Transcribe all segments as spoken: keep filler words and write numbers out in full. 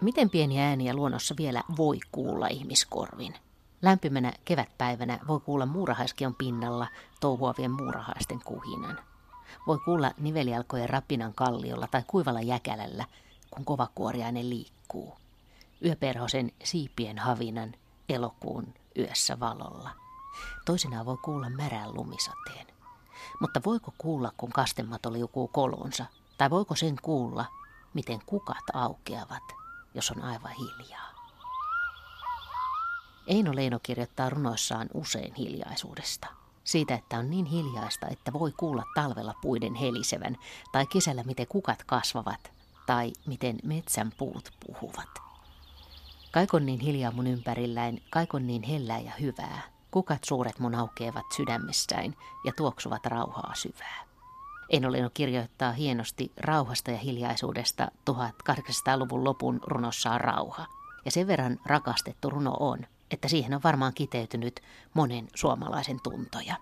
Miten pieniä ääniä luonnossa vielä voi kuulla ihmiskorvin? Lämpimänä kevätpäivänä voi kuulla muurahaiskion pinnalla touhuavien muurahaisten kuhinan. Voi kuulla nivelijalkojen rapinan kalliolla tai kuivalla jäkälällä, kun kovakuoriainen liikkuu. Yöperhosen siipien havinan elokuun yössä valolla. Toisinaan voi kuulla märän lumisateen. Mutta voiko kuulla, kun kastemato liukuu kolonsa? Tai voiko sen kuulla, miten kukat aukeavat, jos on aivan hiljaa? Eino Leino kirjoittaa runoissaan usein hiljaisuudesta. Siitä, että on niin hiljaista, että voi kuulla talvella puiden helisevän, tai kesällä miten kukat kasvavat, tai miten metsän puut puhuvat. Kaikon niin hiljaa mun ympärilläin, kaikon niin hellää ja hyvää. Kukat suuret mun aukeavat sydämessäin ja tuoksuvat rauhaa syvää. Eino Leino kirjoittaa hienosti rauhasta ja hiljaisuudesta tuhatkahdeksansataaluvun lopun runossaan Rauha. Ja sen verran rakastettu runo on, että siihen on varmaan kiteytynyt monen suomalaisen tuntoja.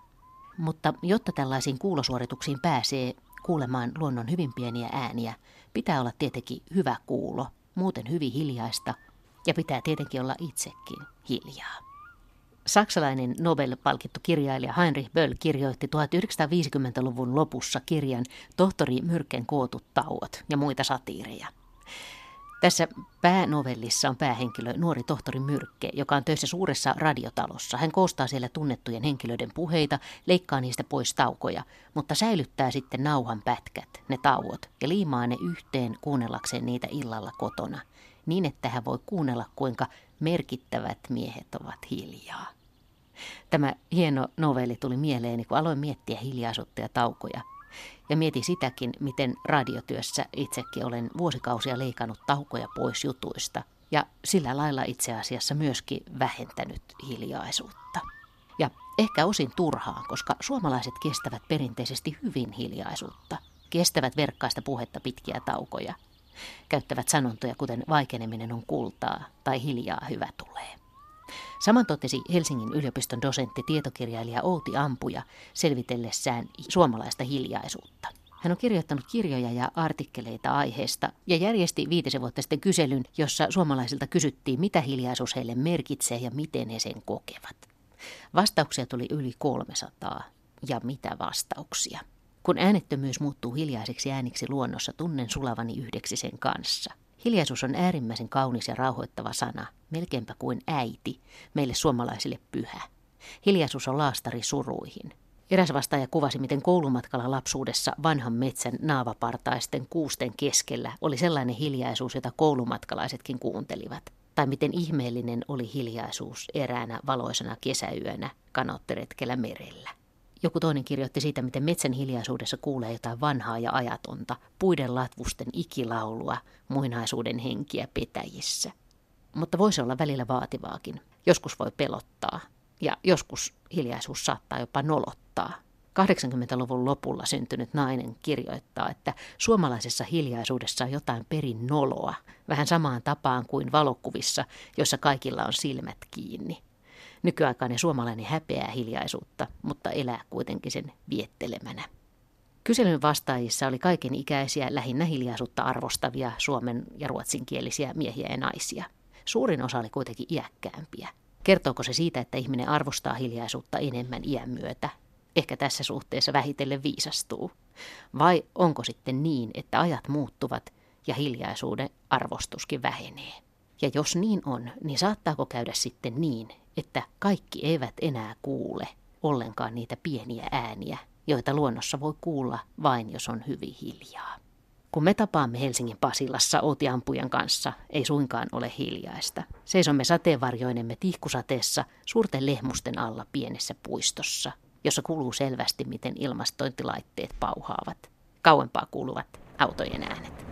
Mutta jotta tällaisiin kuulosuorituksiin pääsee kuulemaan luonnon hyvin pieniä ääniä, pitää olla tietenkin hyvä kuulo, muuten hyvin hiljaista, ja pitää tietenkin olla itsekin hiljaa. Saksalainen Nobel-palkittu kirjailija Heinrich Böll kirjoitti tuhatyhdeksänsataaviisikymmentäluvun lopussa kirjan Tohtori Murken kootut tauot ja muita satiireja. Tässä päänovellissa on päähenkilö nuori tohtori Myrkke, joka on töissä suuressa radiotalossa. Hän koostaa siellä tunnettujen henkilöiden puheita, leikkaa niistä pois taukoja, mutta säilyttää sitten nauhan pätkät, ne tauot, ja liimaa ne yhteen kuunnellakseen niitä illalla kotona, niin että hän voi kuunnella, kuinka merkittävät miehet ovat hiljaa. Tämä hieno novelli tuli mieleeni, kun aloin miettiä hiljaisuutta ja taukoja. Ja mietin sitäkin, miten radiotyössä itsekin olen vuosikausia leikannut taukoja pois jutuista ja sillä lailla itse asiassa myöskin vähentänyt hiljaisuutta. Ja ehkä osin turhaan, koska suomalaiset kestävät perinteisesti hyvin hiljaisuutta, kestävät verkkaista puhetta pitkiä taukoja, käyttävät sanontoja kuten vaikeneminen on kultaa tai hiljaa hyvä tulee. Saman totesi Helsingin yliopiston dosentti tietokirjailija Outi Ampuja selvitellessään suomalaista hiljaisuutta. Hän on kirjoittanut kirjoja ja artikkeleita aiheesta ja järjesti viitisen vuotta sitten kyselyn, jossa suomalaisilta kysyttiin, mitä hiljaisuus heille merkitsee ja miten he sen kokevat. Vastauksia tuli yli kolmesataa, ja mitä vastauksia. Kun äänettömyys muuttuu hiljaisiksi ääniksi luonnossa, tunnen sulavani yhdeksi sen kanssa. Hiljaisuus on äärimmäisen kaunis ja rauhoittava sana, melkeinpä kuin äiti, meille suomalaisille pyhä. Hiljaisuus on laastari suruihin. Eräs vastaaja kuvasi, miten koulumatkalla lapsuudessa vanhan metsän naavapartaisten kuusten keskellä oli sellainen hiljaisuus, jota koulumatkalaisetkin kuuntelivat. Tai miten ihmeellinen oli hiljaisuus eräänä valoisena kesäyönä kanoottiretkellä merellä. Joku toinen kirjoitti siitä, miten metsän hiljaisuudessa kuulee jotain vanhaa ja ajatonta, puiden latvusten ikilaulua, muinaisuuden henkiä petäjissä. Mutta voisi olla välillä vaativaakin. Joskus voi pelottaa, ja joskus hiljaisuus saattaa jopa nolottaa. kahdeksankymmentäluvun lopulla syntynyt nainen kirjoittaa, että suomalaisessa hiljaisuudessa on jotain perin noloa, vähän samaan tapaan kuin valokuvissa, joissa kaikilla on silmät kiinni. Nykyaikainen suomalainen häpeää hiljaisuutta, mutta elää kuitenkin sen viettelemänä. Kyselyn vastaajissa oli kaikenikäisiä, lähinnä hiljaisuutta arvostavia suomen- ja ruotsinkielisiä miehiä ja naisia. Suurin osa oli kuitenkin iäkkäämpiä. Kertooko se siitä, että ihminen arvostaa hiljaisuutta enemmän iän myötä? Ehkä tässä suhteessa vähitellen viisastuu. Vai onko sitten niin, että ajat muuttuvat ja hiljaisuuden arvostuskin vähenee? Ja jos niin on, niin saattaako käydä sitten niin, että kaikki eivät enää kuule ollenkaan niitä pieniä ääniä, joita luonnossa voi kuulla vain, jos on hyvin hiljaa. Kun me tapaamme Helsingin Pasilassa Outi Ampujan kanssa, ei suinkaan ole hiljaista. Seisomme sateenvarjoinemme tihkusateessa suurten lehmusten alla pienessä puistossa, jossa kuuluu selvästi, miten ilmastointilaitteet pauhaavat. Kauempaa kuuluvat autojen äänet.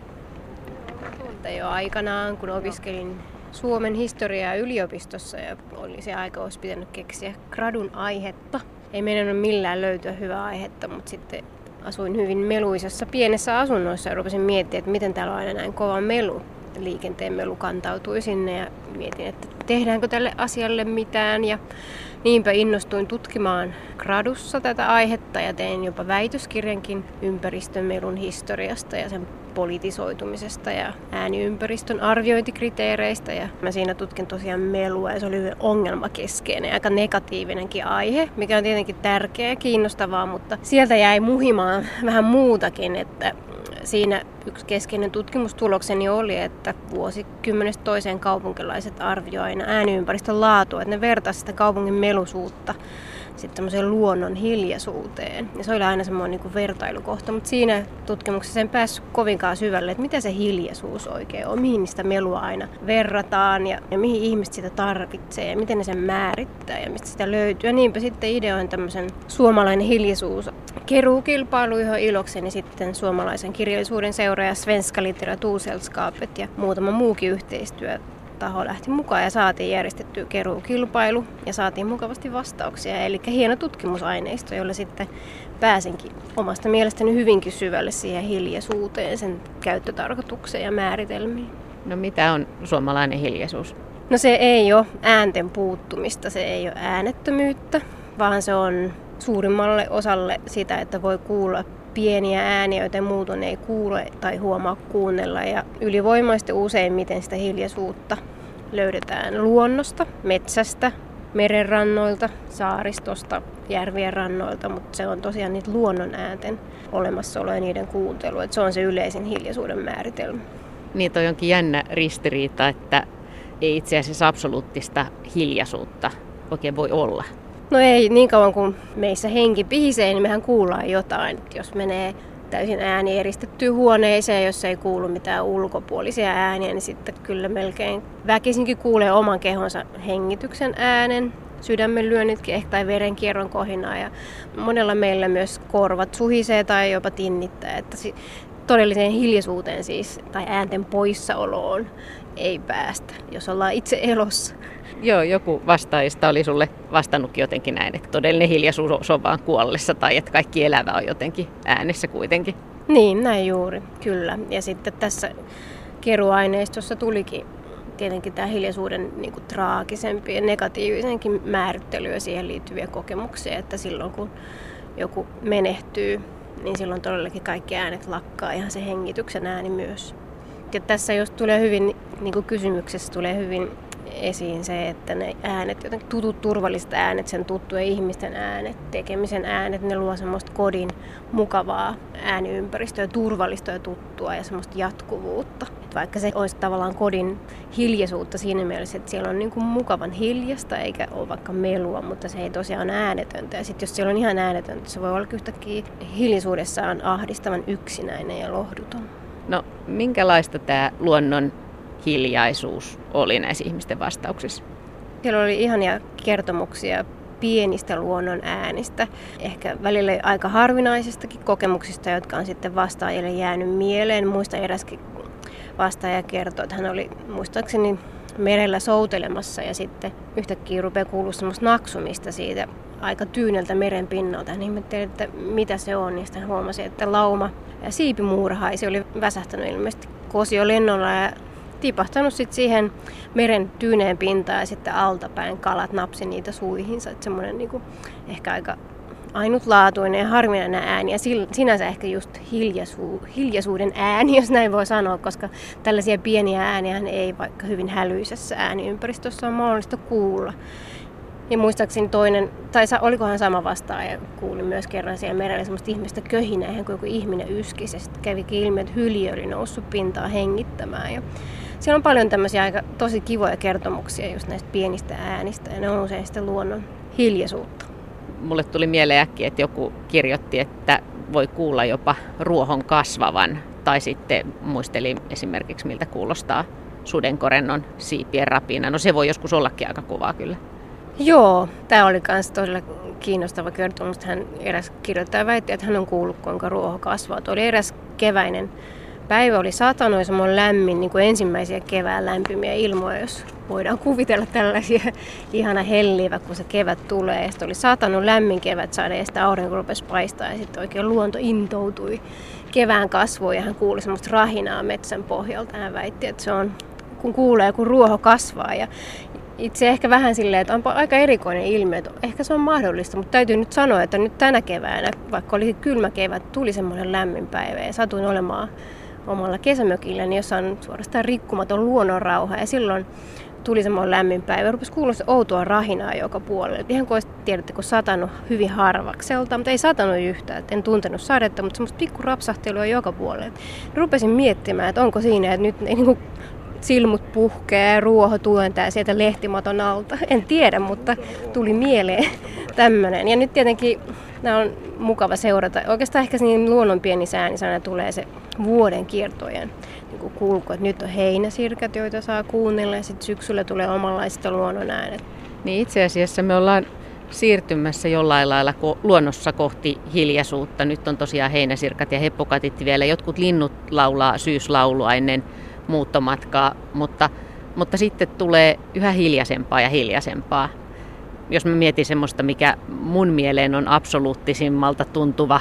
Tuolta jo aikanaan, kun opiskelin Suomen historiaa yliopistossa, ja oli se aika, olisi pitänyt keksiä gradun aihetta. Ei meidän millään löytyä hyvää aihetta, mutta sitten asuin hyvin meluisessa pienessä asunnossa ja rupesin miettimään, että miten täällä on aina näin kova melu. liikenteen melu kantautui sinne ja mietin, että tehdäänkö tälle asialle mitään. Ja niinpä innostuin tutkimaan gradussa tätä aihetta ja tein jopa väitöskirjankin ympäristömelun historiasta ja sen politisoitumisesta ja ääniympäristön arviointikriteereistä. Ja mä siinä tutkin tosiaan melua ja se oli hyvin ongelmakeskeinen ja aika negatiivinenkin aihe, mikä on tietenkin tärkeä ja kiinnostavaa, mutta sieltä jäi muhimaan vähän muutakin, että siinä yksi keskeinen tutkimustulokseni oli, että vuosikymmenestä toiseen kaupunkilaiset arvioivat aina ääniympäristön laatua, että ne vertaisivat sitä kaupungin meluisuutta sitten luonnon hiljaisuuteen. Ja se oli aina semmoinen niin kuin vertailukohta, mutta siinä tutkimuksessa en päässyt kovinkaan syvälle, että mitä se hiljaisuus oikein on, mihin sitä melua aina verrataan ja, ja mihin ihmiset sitä tarvitsee ja miten ne sen määrittää ja mistä sitä löytyy. Ja niinpä sitten ideoin tämmöisen suomalainen hiljaisuus keruukilpailu, johon ilokseni sitten suomalaisen kirjallisuuden seura ja Svenska litteratursällskapet ja muutama muukin yhteistyö taho lähti mukaan ja saatiin järjestettyä keruukilpailu ja saatiin mukavasti vastauksia. Eli hieno tutkimusaineisto, jolla sitten pääsinkin omasta mielestäni hyvinkin syvälle siihen hiljaisuuteen, sen käyttötarkoitukseen ja määritelmiin. No mitä on suomalainen hiljaisuus? No se ei ole äänten puuttumista, se ei ole äänettömyyttä, vaan se on suurimmalle osalle sitä, että voi kuulla pieniä ääniä, joten muuten ei kuule tai huomaa kuunnella. Ja ylivoimaisesti useimmiten sitä hiljaisuutta löydetään luonnosta, metsästä, merenrannoilta, saaristosta, järvien rannoilta, mutta se on tosiaan niitä luonnon äänten olemassaolo ja niiden kuuntelu. Et se on se yleisin hiljaisuuden määritelmä. Niin toi onkin jännä ristiriita, että ei itse asiassa absoluuttista hiljaisuutta oikein voi olla. No ei, niin kauan kuin meissä henki pihisee, niin mehän kuullaan jotain. Jos menee täysin ääni eristettyyn huoneeseen, jos ei kuulu mitään ulkopuolisia ääniä, niin sitten kyllä melkein väkisinkin kuulee oman kehonsa hengityksen äänen, sydämen lyönnitkin ehkä tai verenkierron kohinaa. Ja monella meillä myös korvat suhisee tai jopa tinnittää, että todelliseen hiljaisuuteen siis tai äänten poissaoloon ei päästä, jos ollaan itse elossa. Joo, joku vastaajista oli sulle vastannutkin jotenkin näin, että todellinen hiljaisuus on vaan kuollessa tai että kaikki elävä on jotenkin äänessä kuitenkin. Niin, näin juuri, kyllä. Ja sitten tässä keruaineistossa tulikin tietenkin tämä hiljaisuuden niin kuin traagisempi ja negatiivisenkin määrittely ja siihen liittyviä kokemuksia, että silloin kun joku menehtyy, niin silloin todellakin kaikki äänet lakkaa, ihan se hengityksen ääni myös. Ja tässä jos tulee hyvin, niin kuin kysymyksessä tulee hyvin esiin se, että ne äänet, jotenkin tutut turvalliset äänet, sen tuttujen ihmisten äänet, tekemisen äänet, ne luo semmoista kodin mukavaa ääniympäristöä, turvallista ja tuttua ja semmoista jatkuvuutta. Et vaikka se olisi tavallaan kodin hiljaisuutta siinä mielessä, että siellä on niin kuin mukavan hiljasta eikä ole vaikka melua, mutta se ei tosiaan ole äänetöntä. Ja sitten jos siellä on ihan äänetöntä, se voi olla yhtäkkiä hiljaisuudessaan ahdistavan yksinäinen ja lohduton. No minkälaista tämä luonnon hiljaisuus oli näissä ihmisten vastauksissa? Siellä oli ihania kertomuksia pienistä luonnon äänistä, ehkä välillä aika harvinaisistakin kokemuksista, jotka on sitten vastaajille jäänyt mieleen. Muista eräskin vastaaja kertoi, että hän oli muistaakseni merellä soutelemassa ja sitten yhtäkkiä rupeaa kuulua semmoista naksumista siitä aika tyyneltä meren pinnalta. Hän ihmetteli, että mitä se on, niin sitten huomasi, että lauma ja siipimuurahaisi oli väsähtänyt ilmeisesti kosiolennolla ja tipahtanut sitten siihen meren tyyneen pintaan ja sitten altapäin kalat napsi niitä suihinsa. Että semmoinen niinku ehkä aika ainutlaatuinen ja harvinainen ääni ja sinänsä ehkä just hiljaisu, hiljaisuuden ääni, jos näin voi sanoa, koska tällaisia pieniä ääniä ei vaikka hyvin hälyisessä ääniympäristössä ole mahdollista kuulla. Ja muistaakseni toinen, tai olikohan sama vastaaja, kuuli myös kerran siellä merellä semmoista ihmistä köhinää, ihan kuin joku ihminen yskisi. Ja sitten kävikin ilmi, että hyljö oli noussut pintaan hengittämään. Ja siellä on paljon tämmöisiä aika tosi kivoja kertomuksia just näistä pienistä äänistä, ja ne on usein sitä luonnon hiljaisuutta. Mulle tuli mieleen äkkiä, että joku kirjoitti, että voi kuulla jopa ruohon kasvavan, tai sitten muistelin esimerkiksi miltä kuulostaa sudenkorennon siipien rapina. No se voi joskus ollakin aika kovaa kyllä. Joo, tämä oli myös todella kiinnostava kertomus. Hän eräs kirjoittaja väitti, että hän on kuullut, kuinka ruoho kasvaa. Tuo oli eräs keväinen Päivä oli satanoisemman lämmin, niin kuin ensimmäisiä kevään lämpimiä ilmoja, jos voidaan kuvitella tällaisia ihana hellivä, kun se kevät tulee. Ja sitten oli satanut lämmin kevätsade ja sitä aurinko rupesi paistaa ja sitten oikein luonto intoutui kevään kasvuun ja hän kuuli semmoista rahinaa metsän pohjalta. Hän väitti, että se on, kun kuulee, kun ruoho kasvaa. Ja itse ehkä vähän silleen, että onpa aika erikoinen ilmiö, että ehkä se on mahdollista, mutta täytyy nyt sanoa, että nyt tänä keväänä, vaikka oli kylmä kevät, tuli semmoinen lämmin päivä ja satuin olemaan omalla kesämökilläni, jossa on suorastaan rikkumaton luonnonrauha ja silloin tuli semmoinen lämmin päivä. Rupesi kuuloa outoa rahinaa joka puolelle. Ihan kuin tiedätte, kun satanut hyvin harvakselta, mutta ei satanut yhtään. En tuntenut sadetta, mutta semmoista pikku rapsahtelua joka puolelle. Rupesin miettimään, että onko siinä, että nyt niin silmut puhkeaa ja ruoho työntää sieltä lehtimaton alta. En tiedä, mutta tuli mieleen tämmöinen. Ja nyt tietenkin nämä on mukava seurata. Oikeastaan ehkä siinä luonnon pieni säänisana tulee se vuoden kiertojen niin kulku. Että nyt on heinäsirkat, joita saa kuunnella ja sitten syksyllä tulee omanlaiset luonnon äänet. Niin itse asiassa me ollaan siirtymässä jollain lailla luonnossa kohti hiljaisuutta. Nyt on tosiaan heinäsirkat ja heppokatit vielä. Jotkut linnut laulaa syyslaulua ennen muuttomatkaa, mutta, mutta sitten tulee yhä hiljaisempaa ja hiljaisempaa. Jos mä mietin semmoista, mikä mun mieleen on absoluuttisimmalta tuntuva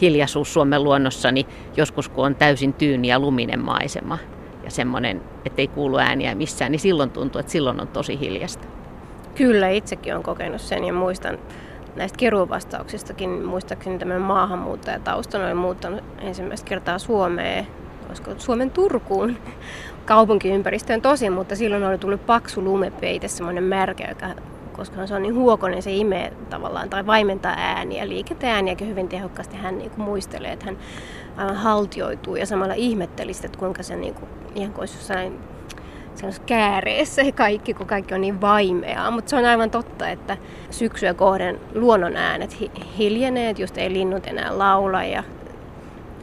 hiljaisuus Suomen luonnossa, niin joskus kun on täysin tyyni ja luminen maisema ja semmoinen, ettei kuulu ääniä missään, niin silloin tuntuu, että silloin on tosi hiljasta. Kyllä, itsekin olen kokenut sen ja muistan näistä keruuvastauksistakin, muistaakseni tämmöinen maahanmuuttajataustan oli muuttanut ensimmäistä kertaa Suomeen. Olisiko Suomen Turkuun kaupunkiympäristöön tosi, mutta silloin oli tullut paksu lumepeite, semmoinen märkä, joka, koska se on niin huokoinen, se imee tavallaan tai vaimentaa ääniä, liiketeääniäkin hyvin tehokkaasti. Hän niin kuin muistelee, että hän aivan haltioituu ja samalla ihmetteli sitä, että kuinka se niin kuin, ihan kuin olisi jossain kääreessä kaikki, kun kaikki on niin vaimeaa. Mutta se on aivan totta, että syksyä kohden luonnon äänet hi- hiljenee, just ei linnut enää laula ja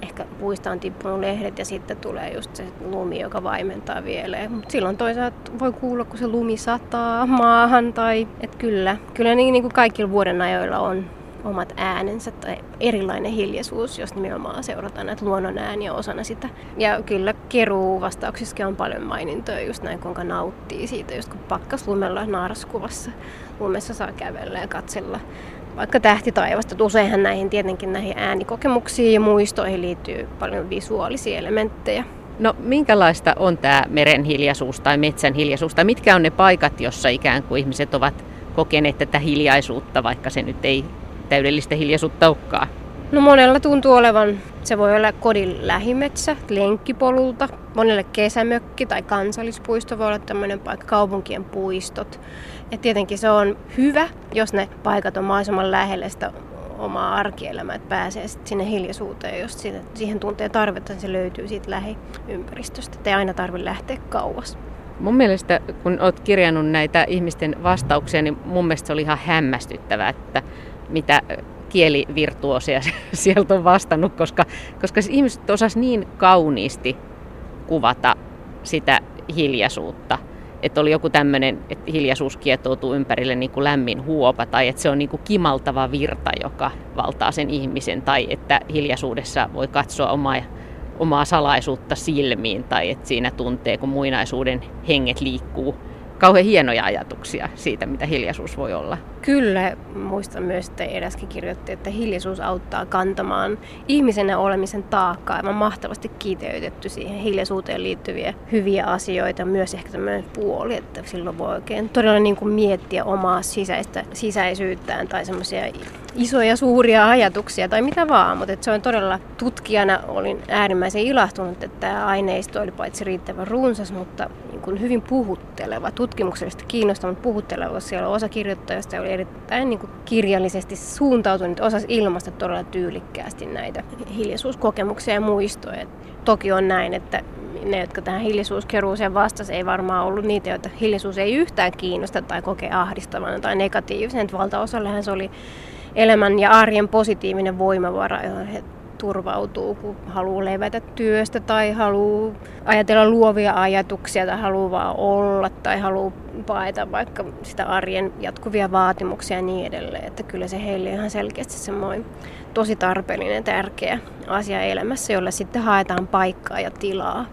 ehkä puista on tippunut lehdet ja sitten tulee just se lumi, joka vaimentaa vielä. Mutta silloin toisaalta voi kuulla, kun se lumi sataa maahan. Tai... Et kyllä, kyllä niin, niin kuin kaikilla vuoden ajoilla on omat äänensä tai erilainen hiljaisuus, jos nimenomaan seurataan näitä luonnon ääniä osana sitä. Ja kyllä keruu vastauksissakin on paljon mainintoja just näin, kuinka nauttii siitä, just kun pakkaslumella naarskuvassa lumessa saa kävellä ja katsella. Vaikka tähtitaivasta, useinhan näihin tietenkin näihin äänikokemuksiin ja muistoihin liittyy paljon visuaalisia elementtejä. No minkälaista on tämä meren hiljaisuus tai metsän hiljaisuus? Tai mitkä on ne paikat, jossa ikään kuin ihmiset ovat kokeneet tätä hiljaisuutta, vaikka se nyt ei täydellistä hiljaisuutta olekaan? No monella tuntuu olevan, se voi olla kodin lähimetsä, lenkkipolulta, monelle kesämökki tai kansallispuisto voi olla tämmöinen paikka, kaupunkien puistot. Ja tietenkin se on hyvä, jos ne paikat on mahdollisimman lähellä sitä omaa arkielämää, että pääsee sinne hiljaisuuteen, jos siihen tuntee tarvetta, niin se löytyy siitä lähiympäristöstä. Ei aina tarvitse lähteä kauas. Mun mielestä, kun olet kirjannut näitä ihmisten vastauksia, niin mun mielestä se oli ihan hämmästyttävää, että mitä kielivirtuosia sieltä on vastannut, koska, koska ihmiset osasivat niin kauniisti kuvata sitä hiljaisuutta. Että oli joku tämmöinen, että hiljaisuus kietoutuu ympärille niin kuin lämmin huopa tai että se on niin kuin kimaltava virta, joka valtaa sen ihmisen tai että hiljaisuudessa voi katsoa omaa, omaa salaisuutta silmiin tai että siinä tuntee, kun muinaisuuden henget liikkuu. Kauhean hienoja ajatuksia siitä, mitä hiljaisuus voi olla. Kyllä, muistan myös, että eräskin kirjoitti, että hiljaisuus auttaa kantamaan ihmisenä olemisen taakkaa. Aivan mahtavasti kiteytetty siihen hiljaisuuteen liittyviä hyviä asioita, myös ehkä tämmöinen puoli, että silloin voi oikein todella niin kuin miettiä omaa sisäistä, sisäisyyttään tai semmoisia isoja, suuria ajatuksia tai mitä vaan. Mutta se on todella, tutkijana olin äärimmäisen ilahtunut, että tämä aineisto oli paitsi riittävän runsas, mutta niin kuin hyvin puhutteleva, tutkimuksellisesti kiinnostava, mutta puhutteleva, siellä osa kirjoittajista oli erittäin niin kuin kirjallisesti suuntautunut, osasi ilmaista todella tyylikkäästi näitä hiljaisuuskokemuksia ja muistoja. Toki on näin, että ne, jotka tähän hiljaisuuskeruuseen vastasi, ei varmaan ollut niitä, joita hiljaisuus ei yhtään kiinnosta tai kokee ahdistavana tai negatiivisen. Valtaosallehan se oli elämän ja arjen positiivinen voimavara, johon he turvautuu, kun haluaa levätä työstä tai haluaa ajatella luovia ajatuksia tai haluaa vaan olla tai haluaa paeta vaikka sitä arjen jatkuvia vaatimuksia ja niin edelleen. Että kyllä se heille ihan selkeästi semmoinen tosi tarpeellinen ja tärkeä asia elämässä, jolla sitten haetaan paikkaa ja tilaa.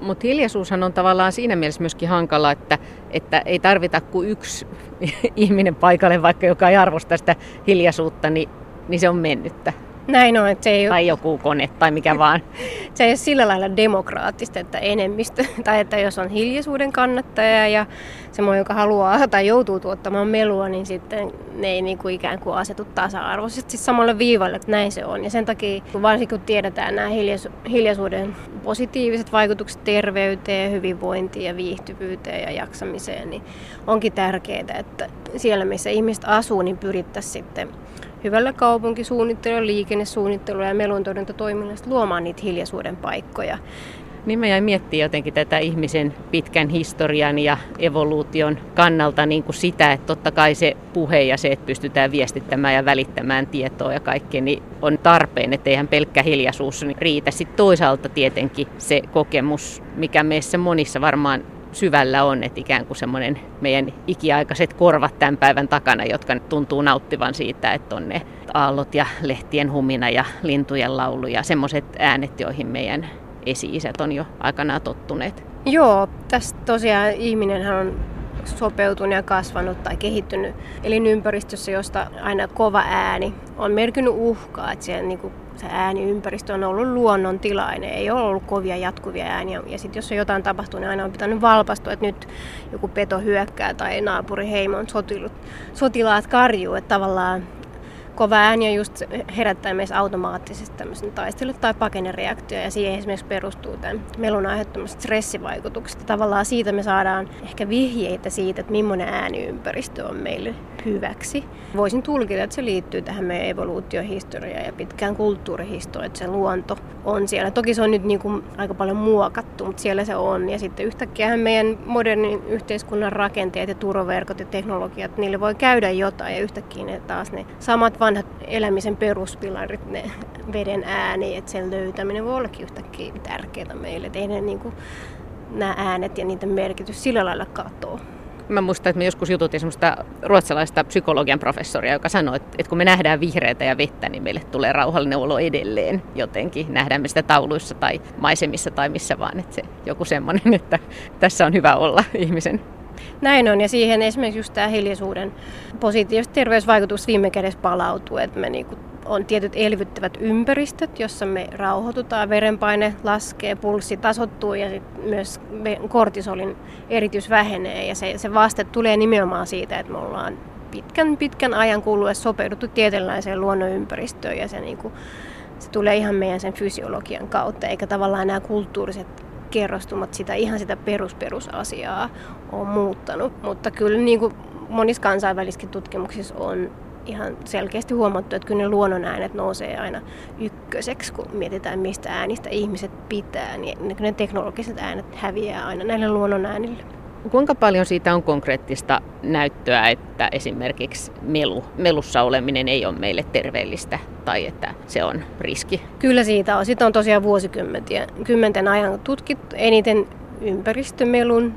Mutta hiljaisuushan on tavallaan siinä mielessä myöskin hankala, että, että ei tarvita kuin yksi ihminen paikalle, vaikka joka ei arvosta sitä hiljaisuutta, niin, niin se on mennyttä. Näin on. Että se ei tai joku kone tai mikä vaan. Se ei ole sillä lailla demokraattista, että enemmistö. Tai että jos on hiljaisuuden kannattaja ja semmoinen, joka haluaa tai joutuu tuottamaan melua, niin sitten ne ei niin kuin ikään kuin asetu tasa-arvoisesti samalle viivalle, että näin se on. Ja sen takia, varsinkin kun tiedetään nämä hiljaisuuden positiiviset vaikutukset terveyteen, hyvinvointiin ja viihtyvyyteen ja jaksamiseen, niin onkin tärkeää, että siellä missä ihmiset asuu, niin pyrittäisiin sitten hyvällä kaupunkisuunnittelulla, liikennesuunnittelulla ja meluntorjuntatoiminnasta luomaan niitä hiljaisuuden paikkoja. Niin mä jäin miettimään jotenkin tätä ihmisen pitkän historian ja evoluution kannalta niin kuin sitä, että totta kai se puhe ja se, että pystytään viestittämään ja välittämään tietoa ja kaikkea, niin on tarpeen, että eihän pelkkä hiljaisuus riitä. Sitten toisaalta tietenkin se kokemus, mikä meissä monissa varmaan syvällä on, että ikään kuin semmoinen meidän ikiaikaiset korvat tämän päivän takana, jotka tuntuu nauttivan siitä, että on ne aallot ja lehtien humina ja lintujen laulu ja semmoiset äänet, joihin meidän esi-isät on jo aikanaan tottuneet. Joo, tässä tosiaan ihminenhän on sopeutunut ja kasvanut tai kehittynyt elinympäristössä, josta aina kova ääni on merkinnyt uhkaa, että siellä niin kuin se ääniympäristö on ollut luonnontilainen, ei ole ollut kovia jatkuvia ääniä. Ja sitten jos on jotain tapahtunut, niin aina on pitänyt valpastua, että nyt joku peto hyökkää tai naapuriheimon sotilaat karjuu. Että tavallaan kova ääni just herättää meissä automaattisesti tämmöisen taistelu- tai pakenereaktio, ja siihen esimerkiksi perustuu tämän melun aiheuttamat stressivaikutukset. Tavallaan siitä me saadaan ehkä vihjeitä siitä, että millainen ääniympäristö on meille hyväksi. Voisin tulkita, että se liittyy tähän meidän evoluutiohistoriaan ja pitkään kulttuurihistoriaan, että se luonto on siellä. Toki se on nyt niin kuin aika paljon muokattu, mutta siellä se on. Ja sitten yhtäkkiä meidän modernin yhteiskunnan rakenteet ja turvaverkot ja teknologiat, niille voi käydä jotain, ja yhtäkkiä ne taas ne samat vanhat elämisen peruspilarit, ne veden ääni, että sen löytäminen voi ollakin yhtäkkiä tärkeää meille. Että ei ne niin kuin, nämä äänet ja niiden merkitys sillä lailla katoa. Mä muistan, että me joskus jututin semmoista ruotsalaista psykologian professoria, joka sanoi, että kun me nähdään vihreätä ja vettä, niin meille tulee rauhallinen olo edelleen jotenkin. Nähdään me sitä tauluissa tai maisemissa tai missä vaan, että se joku semmoinen, että tässä on hyvä olla ihmisen. Näin on, ja siihen esimerkiksi just tämä hiljaisuuden positiiviset terveysvaikutukset viime kädessä palautuu, että me niinku on tietyt elvyttävät ympäristöt, jossa me rauhoitutaan, verenpaine laskee, pulssi tasoittuu ja myös kortisolin eritys vähenee. Ja se, se vaste tulee nimenomaan siitä, että me ollaan pitkän, pitkän ajan kuluessa sopeuduttu tietynlaiseen luonnonympäristöön, ja se, niin kuin, se tulee ihan meidän sen fysiologian kautta, eikä tavallaan nämä kulttuuriset kerrostumat sitä, ihan sitä perusperusasiaa ole muuttanut. Mutta kyllä niin kuin monissa kansainvälisissä tutkimuksissa on ihan selkeästi huomattu, että kyllä ne luonnon äänet nousee aina ykköseksi, kun mietitään, mistä äänistä ihmiset pitää, niin ne teknologiset äänet häviää aina näille luonnon äänille. Kuinka paljon siitä on konkreettista näyttöä, että esimerkiksi melu, melussa oleminen ei ole meille terveellistä tai että se on riski? Kyllä siitä on. Sitä on tosiaan vuosikymmenten ajan tutkittu eniten ympäristömelun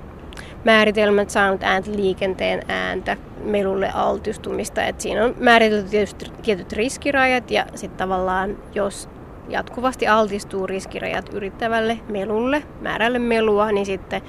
määritelmät saanut ääntä, liikenteen ääntä, melulle altistumista. Et siinä on määritelty tietysti tietyt riskirajat, ja sitten tavallaan jos jatkuvasti altistuu riskirajat yrittävälle melulle, määrälle melua, niin sitten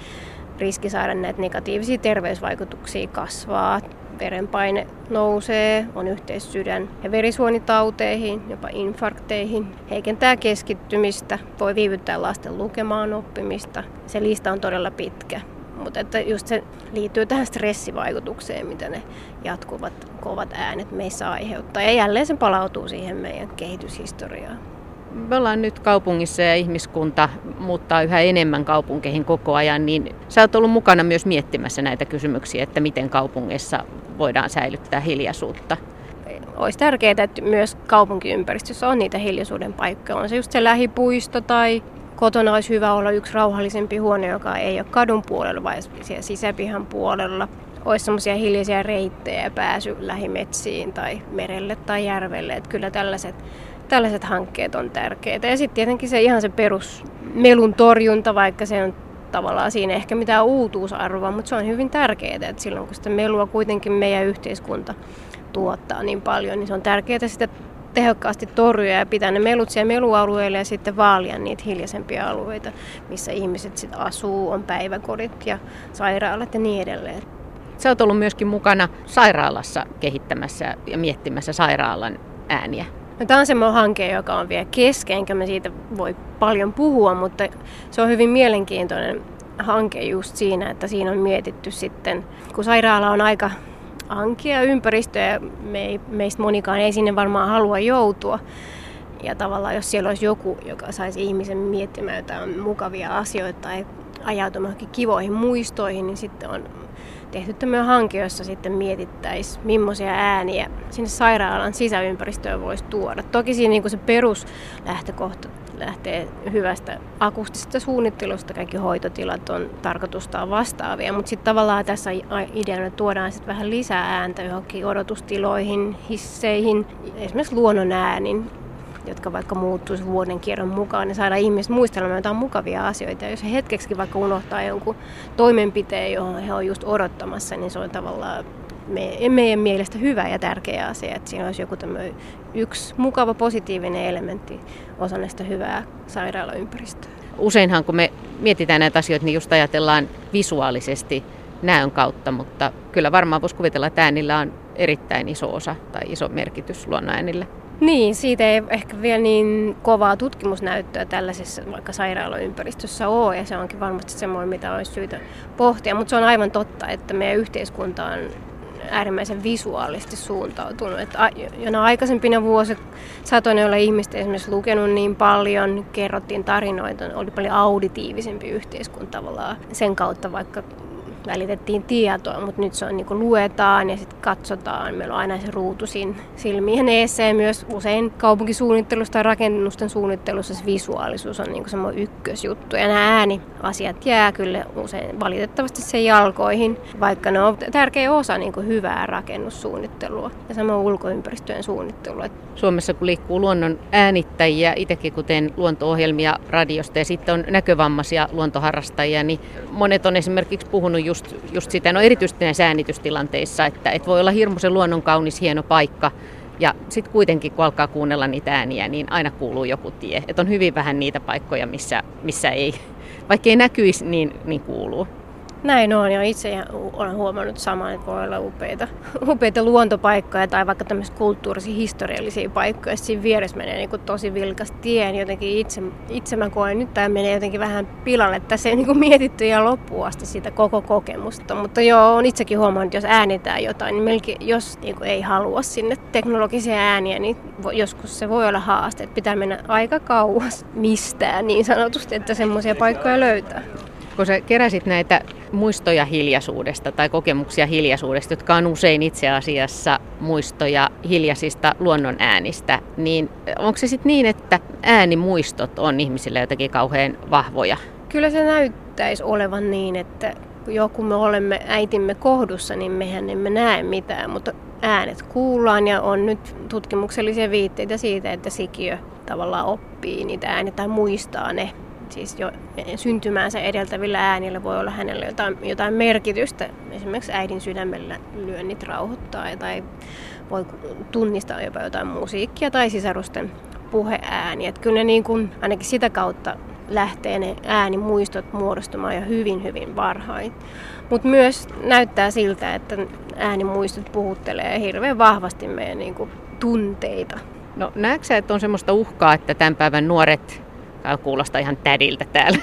riski saada näitä negatiivisia terveysvaikutuksia kasvaa. Verenpaine nousee, on yhteys sydän- ja verisuonitauteihin, jopa infarkteihin, heikentää keskittymistä, voi viivyttää lasten lukemaan oppimista. Se lista on todella pitkä. Mutta että just se liittyy tähän stressivaikutukseen, mitä ne jatkuvat kovat äänet meissä aiheuttaa. Ja jälleen se palautuu siihen meidän kehityshistoriaan. Me ollaan nyt kaupungissa ja ihmiskunta muuttaa yhä enemmän kaupunkeihin koko ajan. Niin sä oot ollut mukana myös miettimässä näitä kysymyksiä, että miten kaupungeissa voidaan säilyttää hiljaisuutta. Olisi tärkeää, että myös kaupunkiympäristössä on niitä hiljaisuuden paikkoja. On se just se lähipuisto tai kotona olisi hyvä olla yksi rauhallisempi huone, joka ei ole kadun puolella, vaan sisäpihan puolella. Olisi semmoisia hiljaisia reittejä, pääsy lähimetsiin tai merelle tai järvelle. Että kyllä tällaiset Tällaiset hankkeet on tärkeitä. Ja sitten tietenkin se ihan se perusmelun torjunta, vaikka se on tavallaan siinä ehkä mitään uutuusarvoa, mutta se on hyvin tärkeää, että silloin kun sitä melua kuitenkin meidän yhteiskunta tuottaa niin paljon, niin se on tärkeää sitä tehokkaasti torjua ja pitää ne melut siellä melualueille ja sitten vaalia niitä hiljaisempia alueita, missä ihmiset sitten asuu, on päiväkodit ja sairaalat ja niin edelleen. Sä oot ollut myöskin mukana sairaalassa kehittämässä ja miettimässä sairaalan ääniä. No, tämä on semmoinen hanke, joka on vielä kesken, enkä me siitä voi paljon puhua, mutta se on hyvin mielenkiintoinen hanke just siinä, että siinä on mietitty sitten, kun sairaala on aika ankea ympäristö ja me ei, meistä monikaan ei sinne varmaan halua joutua. Ja tavallaan jos siellä olisi joku, joka saisi ihmisen miettimään jotain mukavia asioita tai ajautumaan kivoihin muistoihin, niin sitten on tehty tämmöinen hanke, jossa sitten mietittäisiin, millaisia ääniä sinne sairaalan sisäympäristöön voisi tuoda. Toki siinä niin kuin se peruslähtökohta lähtee hyvästä akustisesta suunnittelusta, kaikki hoitotilat on tarkoitustaan vastaavia, mutta sitten tavallaan tässä ideana tuodaan sitten vähän lisää ääntä johonkin odotustiloihin, hisseihin, esimerkiksi luonnon äänin, jotka vaikka muuttuisi vuoden kierron mukaan, niin saadaan ihmiset muistelemaan jotain mukavia asioita. Ja jos he hetkeksikin vaikka unohtaa jonkun toimenpiteen, johon he on just odottamassa, niin se on tavallaan meidän mielestä hyvä ja tärkeä asia. Että siinä olisi joku tämmöinen yksi mukava positiivinen elementti osana sitä hyvää sairaalaympäristöä. Useinhan kun me mietitään näitä asioita, niin just ajatellaan visuaalisesti näön kautta, mutta kyllä varmaan voisi kuvitella, että äänillä on erittäin iso osa tai iso merkitys luonnon äänillä. Niin, siitä ei ehkä vielä niin kovaa tutkimusnäyttöä tällaisessa vaikka sairaalaympäristössä ole, ja se onkin varmasti semmoinen, mitä olisi syytä pohtia, mutta se on aivan totta, että meidän yhteiskunta on äärimmäisen visuaalisesti suuntautunut. Että jona aikaisempina vuosisatoina, joilla ihmiset esimerkiksi lukenut niin paljon, kerrottiin tarinoita, oli paljon auditiivisempi yhteiskunta tavallaan sen kautta vaikka välitettiin tietoa, mutta nyt se on niin kuin luetaan ja sitten katsotaan. Meillä on aina se ruutu siinä silmien eessä ja myös usein kaupunkisuunnittelussa tai rakennusten suunnittelussa se visuaalisuus on niin kuin semmoinen ykkösjuttu. Ja nämä ääniasiat jää kyllä usein valitettavasti sen jalkoihin, vaikka ne on tärkeä osa niin kuin hyvää rakennussuunnittelua ja samoin ulkoympäristöjen suunnittelua. Suomessa kun liikkuu luonnon äänittäjiä, itsekin kuten luonto-ohjelmia radiosta ja sitten on näkövammaisia luontoharrastajia, niin monet on esimerkiksi puhunut just Just sitä, no erityisesti näissä äänitystilanteissa, että, että voi olla hirmuisen luonnon kaunis, hieno paikka. Ja sitten kuitenkin, kun alkaa kuunnella niitä ääniä, niin aina kuuluu joku tie. Että on hyvin vähän niitä paikkoja, missä, missä ei, vaikka ei näkyisi, niin, niin kuuluu. Näin on, ja itse olen huomannut saman, että voi olla upeita, upeita luontopaikkoja tai vaikka tämmöisiä kulttuurisia, historiallisia paikkoja. Siinä vieressä menee niin kuin tosi vilkas tie, niin jotenkin itse, itse mä koen, nyt tämä menee jotenkin vähän pilalle, että tässä ei niin kuin mietitty ja loppuun asti sitä koko kokemusta. Mutta joo, olen itsekin huomannut, että jos äänitään jotain, niin melkein jos niin kuin ei halua sinne teknologisia ääniä, niin joskus se voi olla haaste, että pitää mennä aika kauas mistään niin sanotusti, että semmoisia paikkoja löytää. Kun sä keräsit näitä muistoja hiljaisuudesta tai kokemuksia hiljaisuudesta, jotka on usein itse asiassa muistoja hiljaisista luonnon äänistä, niin onko se sitten niin, että äänimuistot on ihmisillä jotenkin kauhean vahvoja? Kyllä se näyttäisi olevan niin, että kun me olemme äitimme kohdussa, niin mehän emme näe mitään, mutta äänet kuullaan ja on nyt tutkimuksellisia viitteitä siitä, että sikiö tavallaan oppii niitä ääniä tai muistaa ne. Siis jo syntymäänsä edeltävillä äänillä voi olla hänellä jotain, jotain merkitystä. Esimerkiksi äidin sydämellä lyönnit rauhoittaa tai voi tunnistaa jopa jotain musiikkia tai sisarusten puheääniä. Kyllä ne niin kuin, ainakin sitä kautta lähtee ne äänimuistot muodostumaan jo hyvin hyvin varhain. Mutta myös näyttää siltä, että äänimuistot puhuttelee hirveän vahvasti meidän niin kuin, tunteita. No näetkö sä, että on semmoista uhkaa, että tämän päivän nuoret... Kuulostaa ihan tädiltä täällä,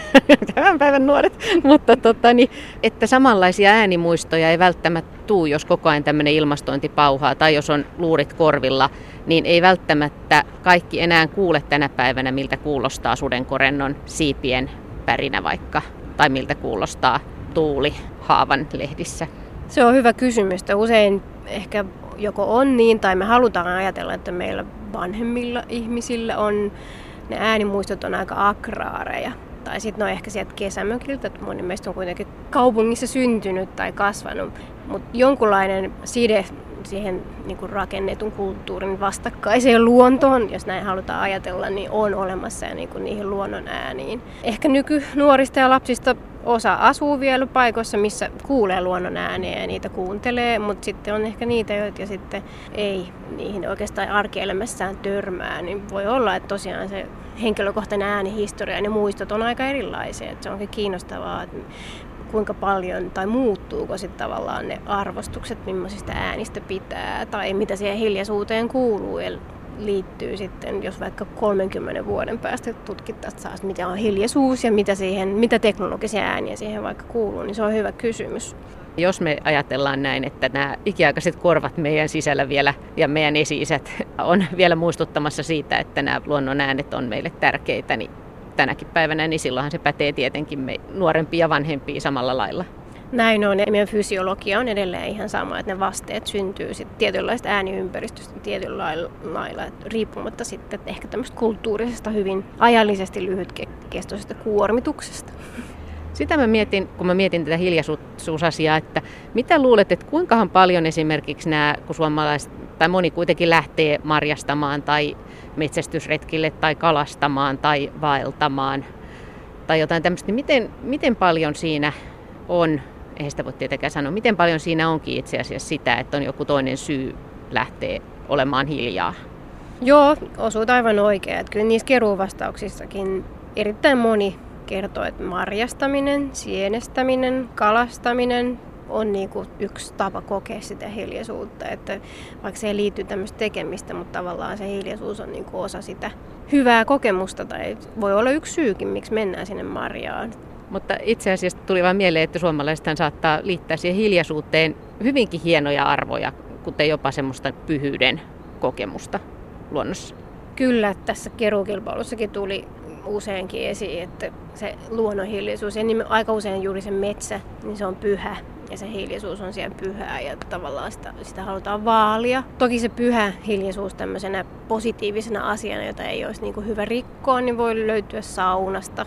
tämän päivän nuoret, mutta tota, niin, että samanlaisia äänimuistoja ei välttämättä tule, jos koko ajan tämmöinen ilmastointi pauhaa tai jos on luurit korvilla, niin ei välttämättä kaikki enää kuule tänä päivänä, miltä kuulostaa sudenkorennon siipien pärinä vaikka, tai miltä kuulostaa tuuli haavan lehdissä. Se on hyvä kysymys, että usein ehkä joko on niin, tai me halutaan ajatella, että meillä vanhemmilla ihmisillä on ne äänimuistot on aika agraareja. Tai sitten ne on ehkä sieltä kesämökiltä, että moni meistä on kuitenkin kaupungissa syntynyt tai kasvanut. Mutta jonkunlainen side siihen niin kuin rakennetun kulttuurin vastakkaiseen luontoon, jos näin halutaan ajatella, niin on olemassa ja niin kuin niihin luonnon ääniin. Ehkä nykynuorista ja lapsista osa asuu vielä paikoissa, missä kuulee luonnon ääniä ja niitä kuuntelee, mutta sitten on ehkä niitä, joita sitten ei niihin oikeastaan arkielämässään törmää. Niin voi olla, että tosiaan se henkilökohtainen ääni, historia ja ne muistot on aika erilaisia. Että se onkin kiinnostavaa, että kuinka paljon tai muuttuuko sitten tavallaan ne arvostukset, millaisista äänistä pitää tai mitä siihen hiljaisuuteen kuuluu. Liittyy sitten, jos vaikka kolmenkymmenen vuoden päästä tutkittaisiin, että mitä on hiljaisuus ja mitä, siihen, mitä teknologisia ääniä siihen vaikka kuuluu, niin se on hyvä kysymys. Jos me ajatellaan näin, että nämä ikiaikaiset korvat meidän sisällä vielä ja meidän esi-isät on vielä muistuttamassa siitä, että nämä luonnon äänet on meille tärkeitä, niin tänäkin päivänä, niin silloinhan se pätee tietenkin me nuorempia ja vanhempia samalla lailla. Näin on. Meidän fysiologia on edelleen ihan sama, että ne vasteet syntyy sitten tietynlaista ääniympäristöstä tietyllä lailla, riippumatta sitten ehkä tämmöistä kulttuurisesta, hyvin ajallisesti lyhytkestoisesta kuormituksesta. Sitä mä mietin, kun mä mietin tätä hiljaisuusasiaa, että mitä luulet, että kuinkahan paljon esimerkiksi nämä, kun suomalaiset tai moni kuitenkin lähtee marjastamaan tai metsästysretkille tai kalastamaan tai vaeltamaan tai jotain tämmöistä, niin miten, miten paljon siinä on, eihän sitä voi tietenkään sanoa, miten paljon siinä onkin itse asiassa sitä, että on joku toinen syy lähteä olemaan hiljaa? Joo, osuut aivan oikein. Kyllä niissä keruuvastauksissakin erittäin moni kertoo, että marjastaminen, sienestäminen, kalastaminen on niin kuin yksi tapa kokea sitä hiljaisuutta. Että vaikka se ei liity tämmöistä tekemistä, mutta tavallaan se hiljaisuus on niin kuin osa sitä hyvää kokemusta tai voi olla yksi syykin, miksi mennään sinne marjaan. Mutta itse asiassa tuli vain mieleen, että suomalaisethan saattaa liittää siihen hiljaisuuteen hyvinkin hienoja arvoja, kuten jopa semmoista pyhyyden kokemusta luonnossa. Kyllä, tässä keruukilpailussakin tuli useinkin esiin, että se luonnon hiljaisuus ja aika usein juuri se metsä, niin se on pyhä. Ja se hiljaisuus on siellä pyhää ja tavallaan sitä, sitä halutaan vaalia. Toki se pyhä hiljaisuus tämmöisenä positiivisena asiana, jota ei olisi niin kuin hyvä rikkoa, niin voi löytyä saunasta.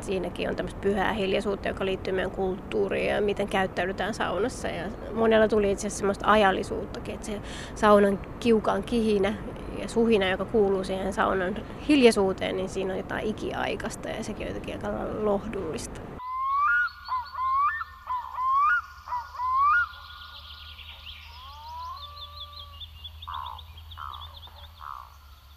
Siinäkin on tämmöistä pyhää hiljaisuutta, joka liittyy meidän kulttuuriin ja miten käyttäydytään saunassa. Ja monella tuli itse asiassa semmoista ajallisuuttakin, että se saunan kiukaan kihinä ja suhina, joka kuuluu siihen saunan hiljaisuuteen, niin siinä on jotain ikiaikaista ja sekin on jotenkin aika lohdullista.